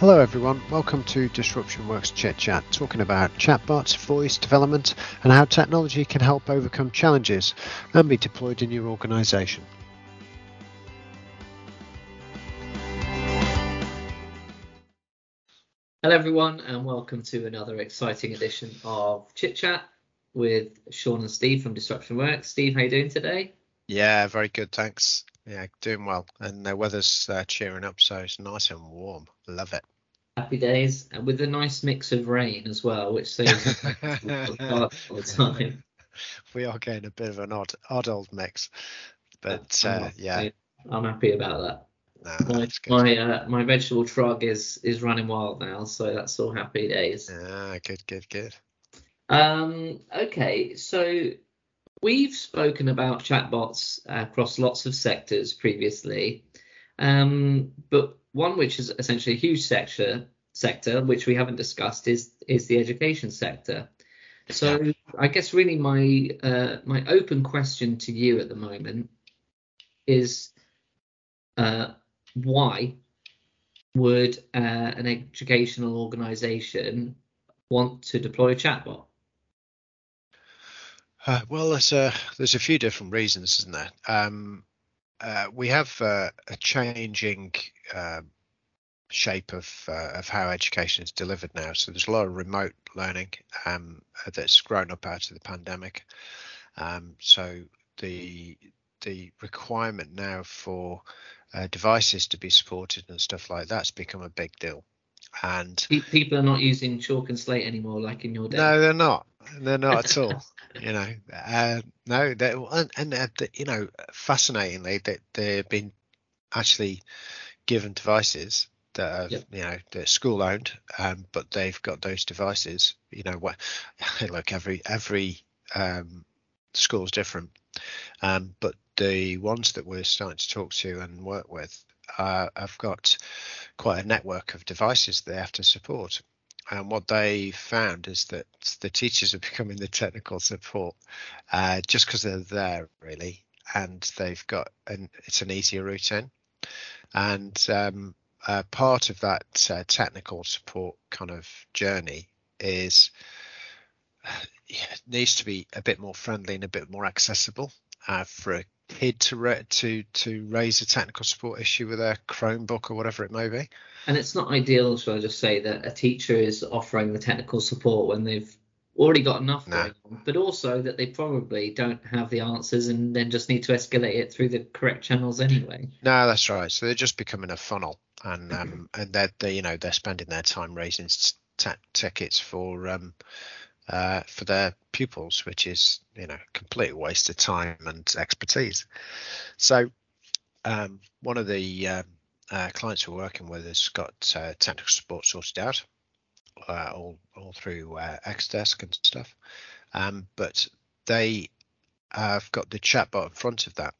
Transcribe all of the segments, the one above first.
Hello everyone, welcome to Disruption Works Chit Chat, talking about chatbots, voice development and how technology can help overcome challenges and be deployed in your organisation. Hello everyone and welcome to another exciting edition of Chit Chat with Sean and Steve from Disruption Works. Steve, how are you doing today? Yeah, very good, thanks. Yeah, doing well, and the weather's cheering up, so it's nice and warm. Love it. Happy days, and with a nice mix of rain as well, which saves all the time. We are getting a bit of an odd old mix, but yeah, I'm happy about that. No, my vegetable truck is running wild now, so that's all happy days. Ah, good. Okay, so. We've spoken about chatbots across lots of sectors previously, but one which is essentially a huge sector which we haven't discussed is the education sector. So I guess really my open question to you at the moment is why would an educational organisation want to deploy a chatbot? Well, there's a few different reasons, isn't there? We have a changing shape of how education is delivered now. So there's a lot of remote learning that's grown up out of the pandemic. So the requirement now for devices to be supported and stuff like that's become a big deal. And people are not using chalk and slate anymore like in your day. No, they're not at all, you know. No, you know, fascinatingly that they've been actually given devices that are, you know, they're school owned, but they've got those devices, you know. What look, every school's different, but the ones that we're starting to talk to and work with I've got quite a network of devices they have to support, and what they found is that the teachers are becoming the technical support just because they're there really, and they've got it's an easier route in, and part of that technical support kind of journey is needs to be a bit more friendly and a bit more accessible for a kid to raise a technical support issue with their Chromebook or whatever it may be. And it's not ideal, shall I just say, that a teacher is offering the technical support when they've already got enough going on, but also that they probably don't have the answers and then just need to escalate it through the correct channels anyway. No, that's right. So they're just becoming a funnel, and and they're you know, they're spending their time raising tickets for their pupils, which is, you know, a complete waste of time and expertise. So one of the clients we're working with has got technical support sorted out, all through Xdesk and stuff, but they have got the chatbot in front of that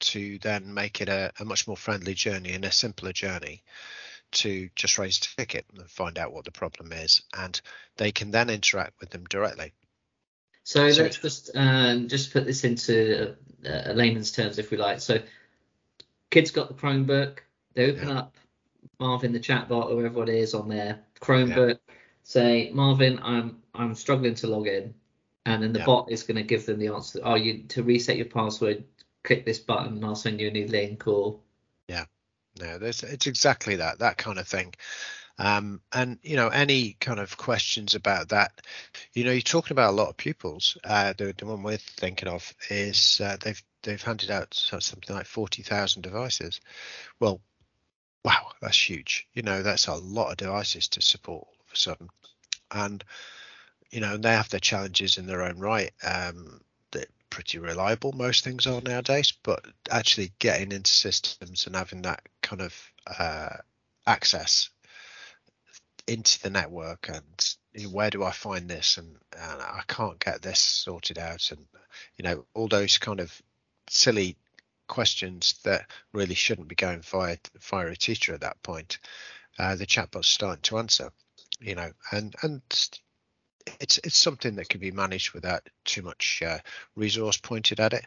to then make it a much more friendly journey and a simpler journey to just raise a ticket and find out what the problem is, and they can then interact with them directly. So let's just put this into layman's terms, if we like. So kids got the Chromebook, they open up Marvin the chatbot or whoever it is on their Chromebook, say, Marvin, I'm struggling to log in, and then the bot is going to give them the answer. Oh, you to reset your password, click this button and I'll send you a new link, or no, it's exactly that kind of thing. And, you know, any kind of questions about that, you know, you're talking about a lot of pupils. The one we're thinking of is they've handed out something like 40,000 devices. Well, wow, that's huge. You know, that's a lot of devices to support all of a sudden. And, you know, they have their challenges in their own right. Pretty reliable, most things are nowadays, but actually getting into systems and having that kind of access into the network and, you know, where do I find this, and I can't get this sorted out, and, you know, all those kind of silly questions that really shouldn't be going via a teacher at that point, the chatbot's starting to answer, you know, and it's something that can be managed without too much resource pointed at it,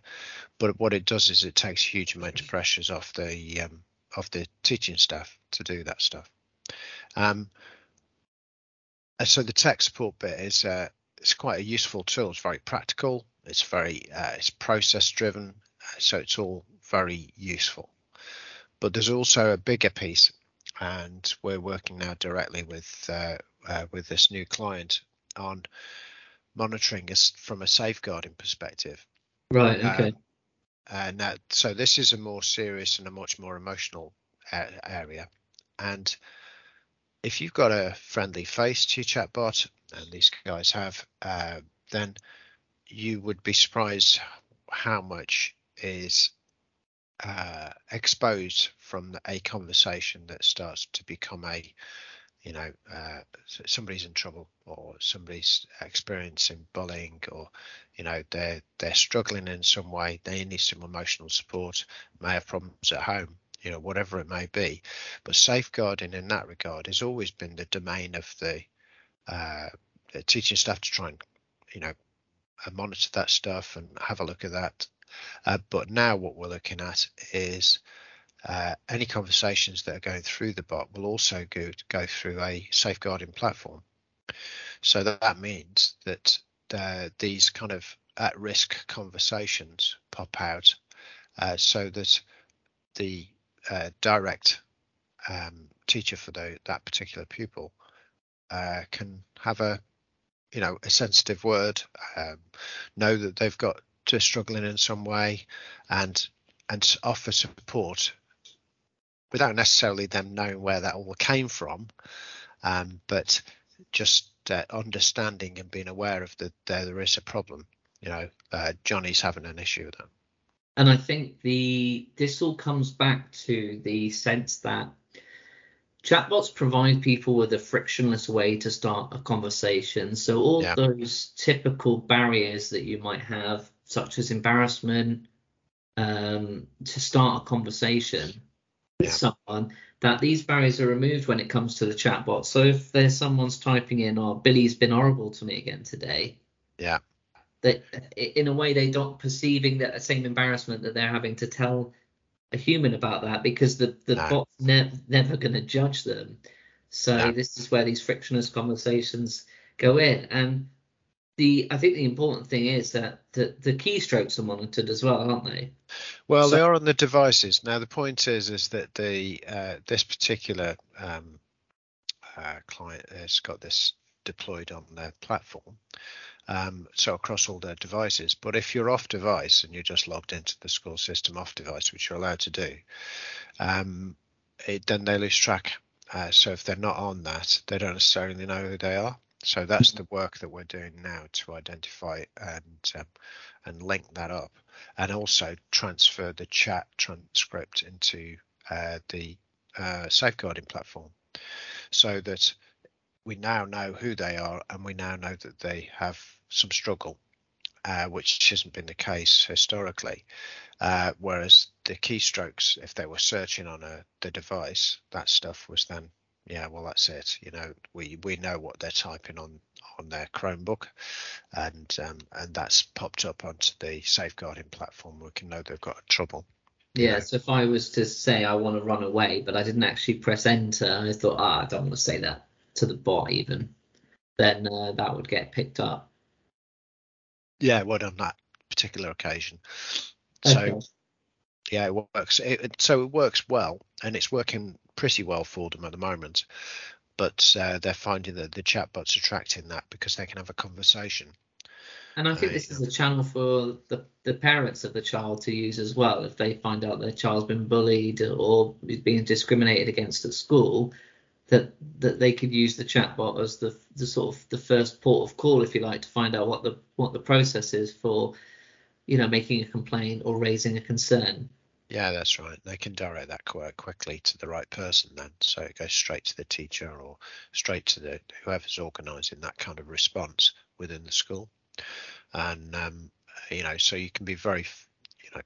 but what it does is it takes huge amount of pressures off the teaching staff to do that stuff. So the tech support bit is it's quite a useful tool. It's very practical. It's very it's process driven. So it's all very useful. But there's also a bigger piece, and we're working now directly with this new client on monitoring us from a safeguarding perspective. Right. Okay. And that, so this is a more serious and a much more emotional area. And if you've got a friendly face to your chatbot, and these guys have, then you would be surprised how much is exposed from a conversation that starts to become a, you know, somebody's in trouble, or somebody's experiencing bullying, or, you know, they're struggling in some way. They need some emotional support, may have problems at home, you know, whatever it may be. But safeguarding in that regard has always been the domain of the teaching staff to try and, you know, monitor that stuff and have a look at that. But now what we're looking at is any conversations that are going through the bot will also go through a safeguarding platform. So that means that these kind of at-risk conversations pop out, so that the direct teacher for that particular pupil can have a, you know, a sensitive word, know that they've got to struggling in some way, and offer support without necessarily them knowing where that all came from, but just understanding and being aware of that there is a problem. You know, Johnny's having an issue with that. And I think this all comes back to the sense that chatbots provide people with a frictionless way to start a conversation. So all those typical barriers that you might have, such as embarrassment, to start a conversation with someone, that these barriers are removed when it comes to the chatbot. So if there's someone's typing in, "Oh, Billy's been horrible to me again today," that in a way they're not perceiving that same embarrassment that they're having to tell a human about that, because the bot's never going to judge them. So this is where these frictionless conversations go in. And I think the important thing is that the keystrokes are monitored as well, aren't they? Well, they are on the devices. Now, the point is that this particular client has got this deployed on their platform, so across all their devices. But if you're off device and you're just logged into the school system off device, which you're allowed to do, then they lose track. So if they're not on that, they don't necessarily know who they are. So that's the work that we're doing now to identify and link that up, and also transfer the chat transcript into the safeguarding platform, so that we now know who they are, and we now know that they have some struggle, which hasn't been the case historically. Whereas the keystrokes, if they were searching on the device, that stuff was then, yeah, well, that's it. You know, we know what they're typing on their Chromebook, and that's popped up onto the safeguarding platform. We can know they've got trouble. Yeah. You know? So if I was to say I want to run away, but I didn't actually press enter, I thought, I don't want to say that to the bot even, then that would get picked up. Yeah, well, on that particular occasion. Okay. So yeah, it works. It works well, and it's working pretty well for them at the moment, but they're finding that the chatbot's attracting that because they can have a conversation. And I think this is a channel for the parents of the child to use as well. If they find out their child's been bullied or being discriminated against at school, that they could use the chatbot as the sort of the first port of call, if you like, to find out what the process is for, you know, making a complaint or raising a concern. Yeah, that's right. They can direct that quite quickly to the right person then. So it goes straight to the teacher or straight to the whoever's organising that kind of response within the school. And, you know, so you can be very, you know,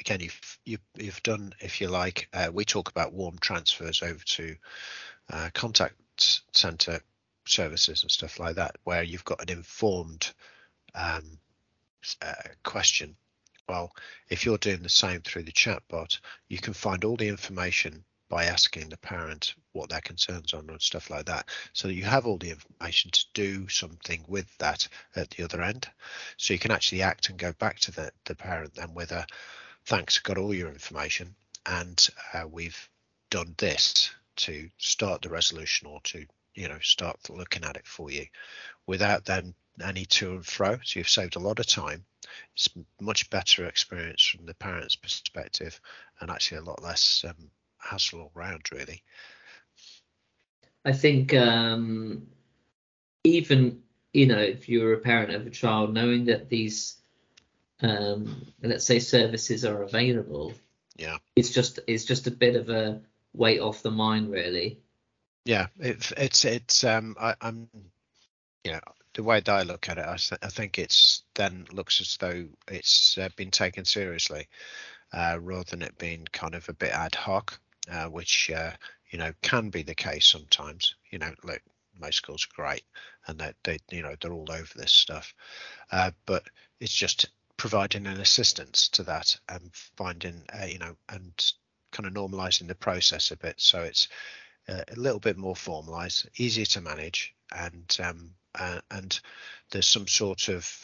again, you've done, if you like, we talk about warm transfers over to contact centre services and stuff like that, where you've got an informed question. Well, if you're doing the same through the chatbot, you can find all the information by asking the parent what their concerns are and stuff like that. So you have all the information to do something with that at the other end. So you can actually act and go back to the parent then with a, thanks, got all your information, and we've done this to start the resolution or to, you know, start looking at it for you without then any to and fro. So you've saved a lot of time. It's much better experience from the parents' perspective, and actually a lot less hassle all round, really. I think even, you know, if you're a parent of a child, knowing that these let's say services are available, yeah, it's just a bit of a weight off the mind, really. Yeah, it's I'm, you know, the way that I look at it, I think it's then looks as though it's been taken seriously rather than it being kind of a bit ad hoc, which you know, can be the case sometimes. You know, look, most schools are great, and they you know, they're all over this stuff, but it's just providing an assistance to that and finding you know, and kind of normalizing the process a bit, so it's a little bit more formalized, easier to manage, and there's some sort of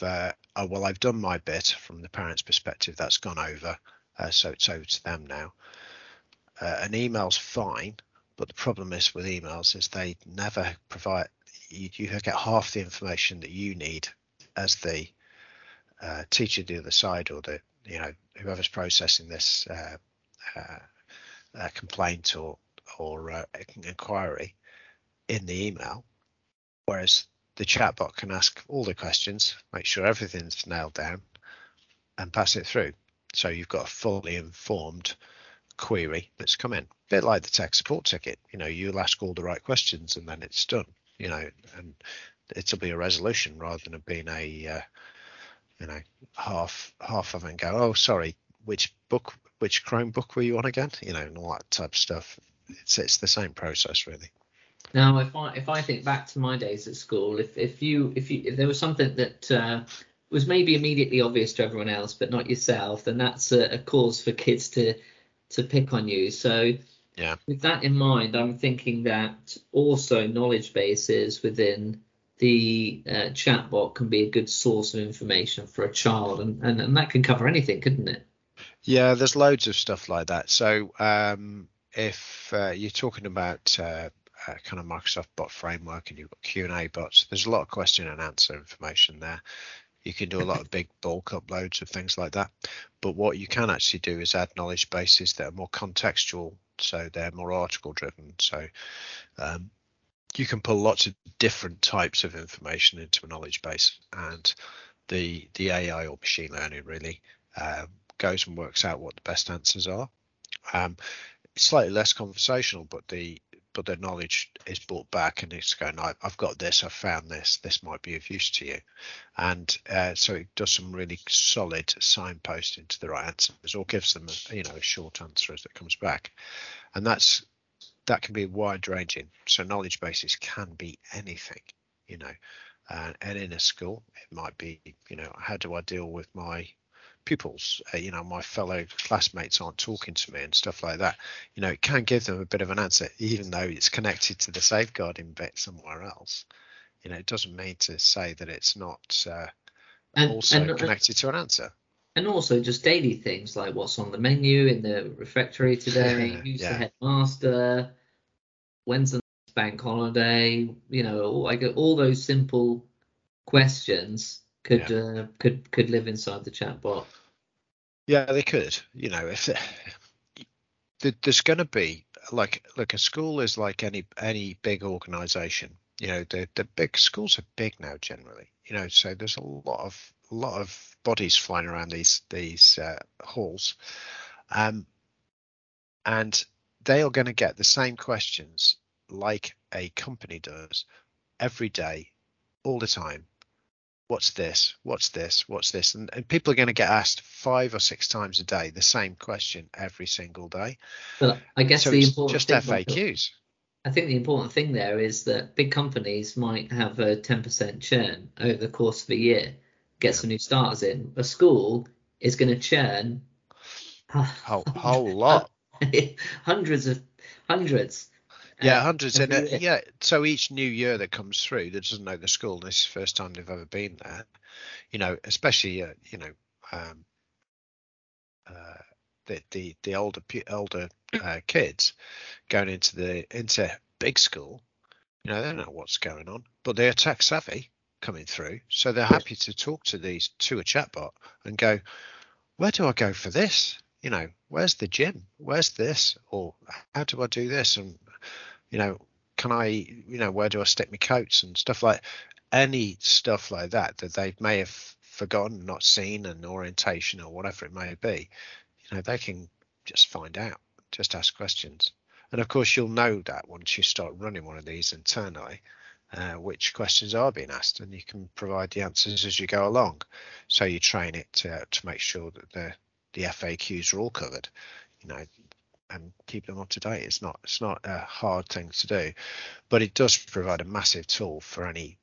oh well, I've done my bit from the parents' perspective, that's gone over, so it's over to them now. An email's fine, but the problem is with emails is they never provide you get half the information that you need as the teacher the other side, or the, you know, whoever's processing this complaint or inquiry in the email, whereas the chatbot can ask all the questions, make sure everything's nailed down, and pass it through. So you've got a fully informed query that's come in. A bit like the tech support ticket, you know, you'll ask all the right questions and then it's done, you know, and it'll be a resolution rather than it being a you know, half of it and go, oh sorry, which Chromebook were you on again, you know, and all that type of stuff. It's the same process, really. Now, if I think back to my days at school, if there was something that was maybe immediately obvious to everyone else but not yourself, then that's a cause for kids to pick on you. So yeah, with that in mind, I'm thinking that also knowledge bases within the chatbot can be a good source of information for a child, and that can cover anything, couldn't it? Yeah, there's loads of stuff like that. So if you're talking about kind of Microsoft Bot Framework, and you've got Q&A bots, there's a lot of question and answer information there. You can do a lot of big bulk uploads of things like that. But what you can actually do is add knowledge bases that are more contextual, so they're more article driven. So you can pull lots of different types of information into a knowledge base, and the AI or machine learning really goes and works out what the best answers are. It's slightly less conversational, but the knowledge is brought back, and it's going, I've got this, I've found this, this might be of use to you. And so it does some really solid signposting to the right answers, or gives them a, you know, a short answer as it comes back. And that can be wide ranging. So knowledge bases can be anything, you know, and in a school, it might be, you know, how do I deal with my pupils, you know, my fellow classmates aren't talking to me and stuff like that. You know, it can give them a bit of an answer, even though it's connected to the safeguarding bit somewhere else. You know, it doesn't mean to say that it's not also connected to an answer. And also just daily things like what's on the menu in the refectory today, who's the headmaster, when's the next bank holiday, you know, all those simple questions could live inside the chatbot. Yeah, they could. You know, if there's going to be like a school is like any big organisation. You know, the big schools are big now generally. You know, so there's a lot of bodies flying around these halls, and they are going to get the same questions like a company does every day, all the time. What's this? What's this? What's this? And people are going to get asked 5 or 6 times a day the same question every single day. But I guess so, the important just thing, FAQs. I think the important thing there is that big companies might have a 10% churn over the course of a year, get some new starters in. A school is going to churn a whole lot, hundreds of hundreds. Yeah, hundreds. And yeah, so each new year that comes through that doesn't know the school, and this is the first time they've ever been there, you know, especially, you know, the older kids going into big school, you know, they don't know what's going on, but they're tech savvy coming through, so they're happy to talk to these to a chatbot and go, where do I go for this? You know, where's the gym? Where's this? Or how do I do this? And, you know, can I, you know, where do I stick my coats and stuff like any stuff like that that they may have forgotten, not seen, an orientation or whatever it may be. You know, they can just find out, just ask questions. And of course, you'll know that once you start running one of these internally, which questions are being asked, and you can provide the answers as you go along. So you train it to make sure that the FAQs are all covered, you know, and keep them up to date. It's not a hard thing to do, but it does provide a massive tool for any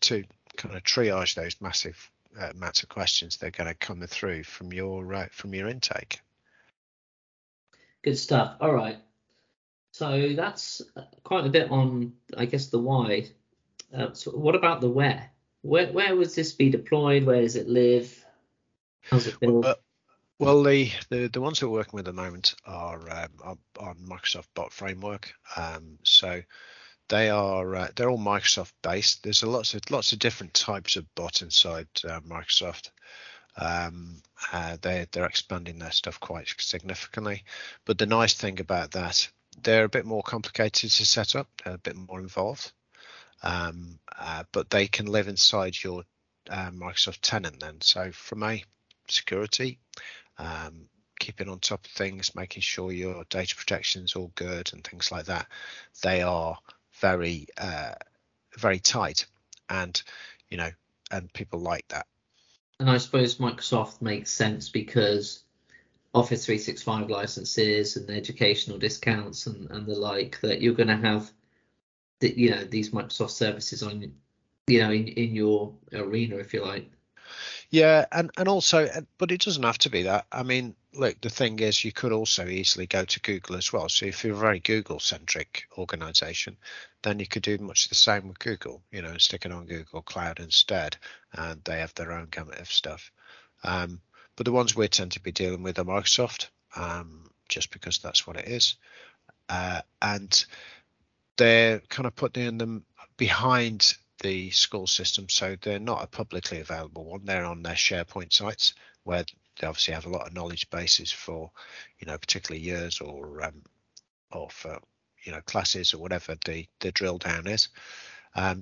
to kind of triage those massive amounts of questions that are going to come through from your intake. Good stuff. All right. So that's quite a bit on, I guess, the why. So what about the where? Where would this be deployed? Where does it live? How's it built? Well, the ones that we're working with at the moment are on Microsoft Bot Framework. So they are they're all Microsoft based. There's lots of different types of bot inside Microsoft. They're expanding their stuff quite significantly. But the nice thing about that, they're a bit more complicated to set up, a bit more involved, but they can live inside your Microsoft tenant then. So from a security, keeping on top of things, making sure your data protection is all good and things like that, they are very, very tight, and, you know, and people like that. And I suppose Microsoft makes sense because Office 365 licenses and educational discounts and the like, that you're going to have, the, you know, these Microsoft services on, you know, in your arena, if you like. Yeah, and also, but it doesn't have to be that. I mean, look, the thing is, you could also easily go to Google as well. So if you're a very Google-centric organisation, then you could do much the same with Google, you know, and stick it on Google Cloud instead, and they have their own gamut of stuff. But the ones we tend to be dealing with are Microsoft, just because that's what it is. And they're kind of putting them behind the school system, so they're not a publicly available one. They're on their SharePoint sites, where they obviously have a lot of knowledge bases for, you know, particular years or for, you know, classes or whatever the drill down is.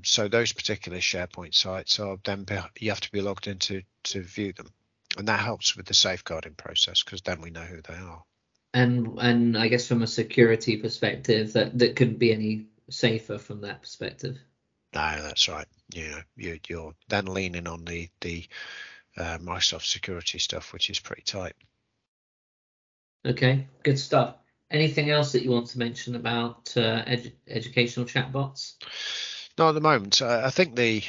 So those particular SharePoint sites are then you have to be logged into to view them, and that helps with the safeguarding process, because then we know who they are. And I guess from a security perspective, that couldn't be any safer from that perspective. No, that's right. You know, you're then leaning on the Microsoft security stuff, which is pretty tight. Okay, good stuff. Anything else that you want to mention about educational chatbots? No, at the moment, I think these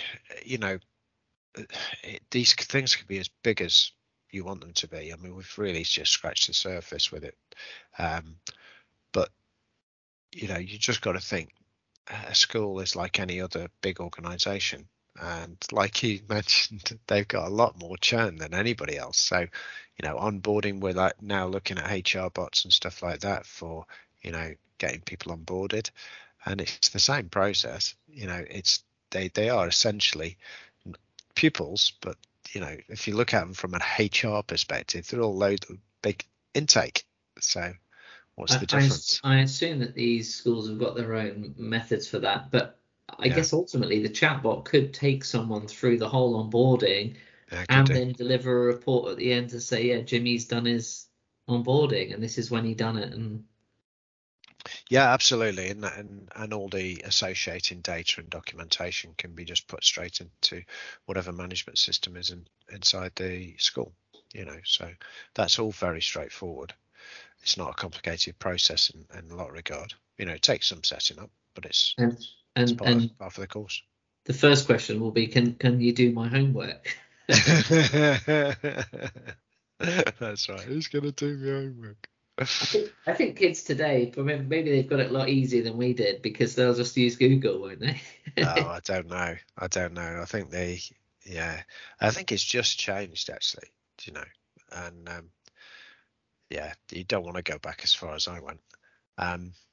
things can be as big as you want them to be. I mean, we've really just scratched the surface with it. But, you know, you just got to think. A school is like any other big organization, and like you mentioned, they've got a lot more churn than anybody else. So, you know, onboarding, we're like now looking at HR bots and stuff like that for, you know, getting people onboarded, and it's the same process. You know, it's they are essentially pupils, but, you know, if you look at them from an HR perspective, they're all load of big intake. So what's the difference? I assume that these schools have got their own methods for that, but I guess ultimately the chatbot could take someone through the whole onboarding then deliver a report at the end to say, yeah, Jimmy's done his onboarding and this is when he done it. And yeah, absolutely. And all the associating data and documentation can be just put straight into whatever management system is inside the school, you know, so that's all very straightforward. It's not a complicated process in a lot of regard. You know, it takes some setting up, but it's part of the course. The first question will be, can you do my homework? That's right. Who's going to do my homework? I think kids today, maybe they've got it a lot easier than we did, because they'll just use Google, won't they? Oh, I don't know. I think I think it's just changed, actually, you know, and you don't want to go back as far as I went.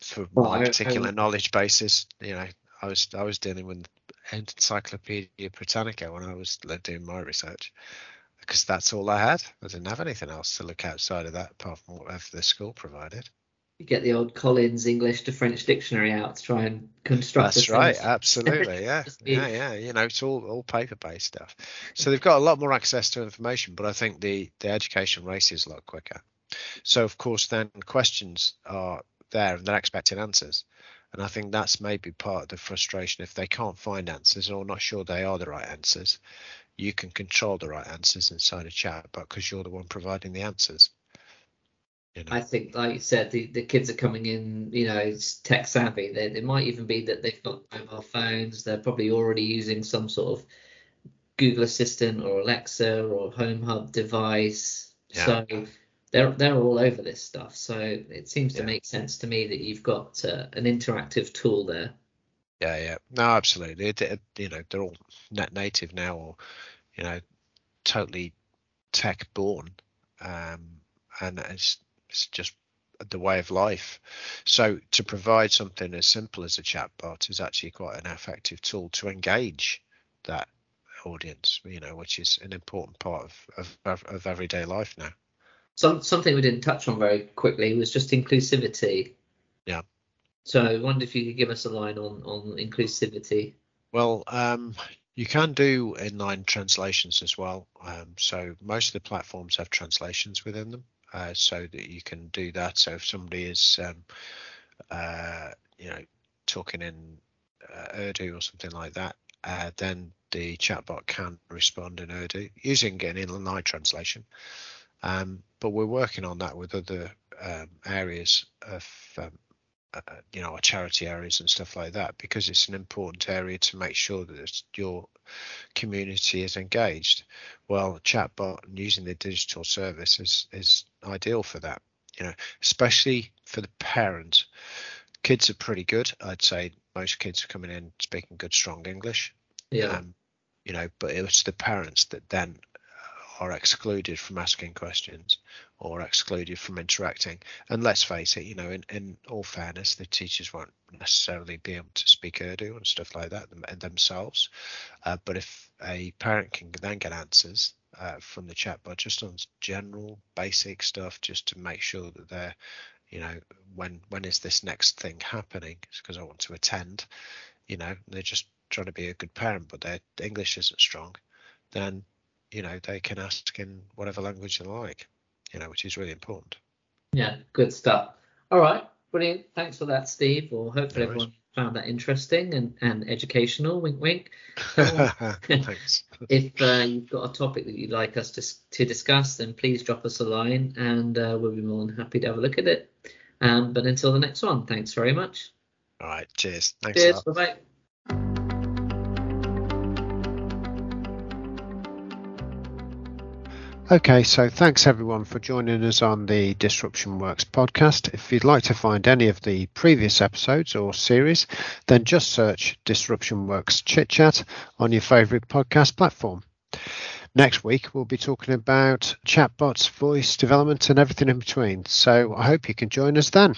For my particular knowledge basis, you know, I was dealing with Encyclopedia Britannica when I was doing my research, because that's all I had. I didn't have anything else to look outside of that, apart from whatever the school provided. You get the old Collins English to French dictionary out to try and construct. That's right, absolutely, yeah. yeah. You know, it's all paper-based stuff. So they've got a lot more access to information, but I think the education race is a lot quicker. So, of course, then questions are there and they're expecting answers. And I think that's maybe part of the frustration. If they can't find answers or not sure they are the right answers, you can control the right answers inside a chatbot because you're the one providing the answers. You know? I think, like you said, the kids are coming in, you know, tech savvy. It might even be that they've got mobile phones. They're probably already using some sort of Google Assistant or Alexa or Home Hub device. Yeah. So they're all over this stuff. So it seems to make sense to me that you've got an interactive tool there. Yeah. No, absolutely. You know, they're all net native now, or, you know, totally tech born, and it's just the way of life. So to provide something as simple as a chatbot is actually quite an effective tool to engage that audience, you know, which is an important part of everyday life now. Something we didn't touch on very quickly was just inclusivity. Yeah. So I wonder if you could give us a line on inclusivity. Well, you can do inline translations as well. So most of the platforms have translations within them, so that you can do that. So if somebody is, you know, talking in Urdu or something like that, then the chatbot can respond in Urdu using an inline translation. But we're working on that with other areas of you know, our charity areas and stuff like that, because it's an important area to make sure that your community is engaged. Well, chatbot and using the digital service is ideal for that, you know, especially for the parent. Kids are pretty good. I'd say most kids are coming in speaking good, strong English. Yeah. You know, but it's the parents that then are excluded from asking questions or excluded from interacting. And let's face it, you know, in all fairness, the teachers won't necessarily be able to speak Urdu and stuff like that themselves. But if a parent can then get answers from the chatbot just on general basic stuff, just to make sure that they're, you know, when is this next thing happening? It's because I want to attend, you know, they're just trying to be a good parent, but their English isn't strong, then, you know, they can ask in whatever language they like, you know, which is really important. Yeah, good stuff. All right, brilliant. Thanks for that, Steve. Well, hopefully everyone found that interesting and educational, wink, wink. Thanks. If you've got a topic that you'd like us to discuss, then please drop us a line and we'll be more than happy to have a look at it. But until the next one, thanks very much. All right, cheers. Thanks. Cheers, bye-bye. Okay, so thanks everyone for joining us on the Disruption Works podcast. If you'd like to find any of the previous episodes or series, then just search Disruption Works Chit Chat on your favourite podcast platform. Next week, we'll be talking about chatbots, voice development, and everything in between. So I hope you can join us then.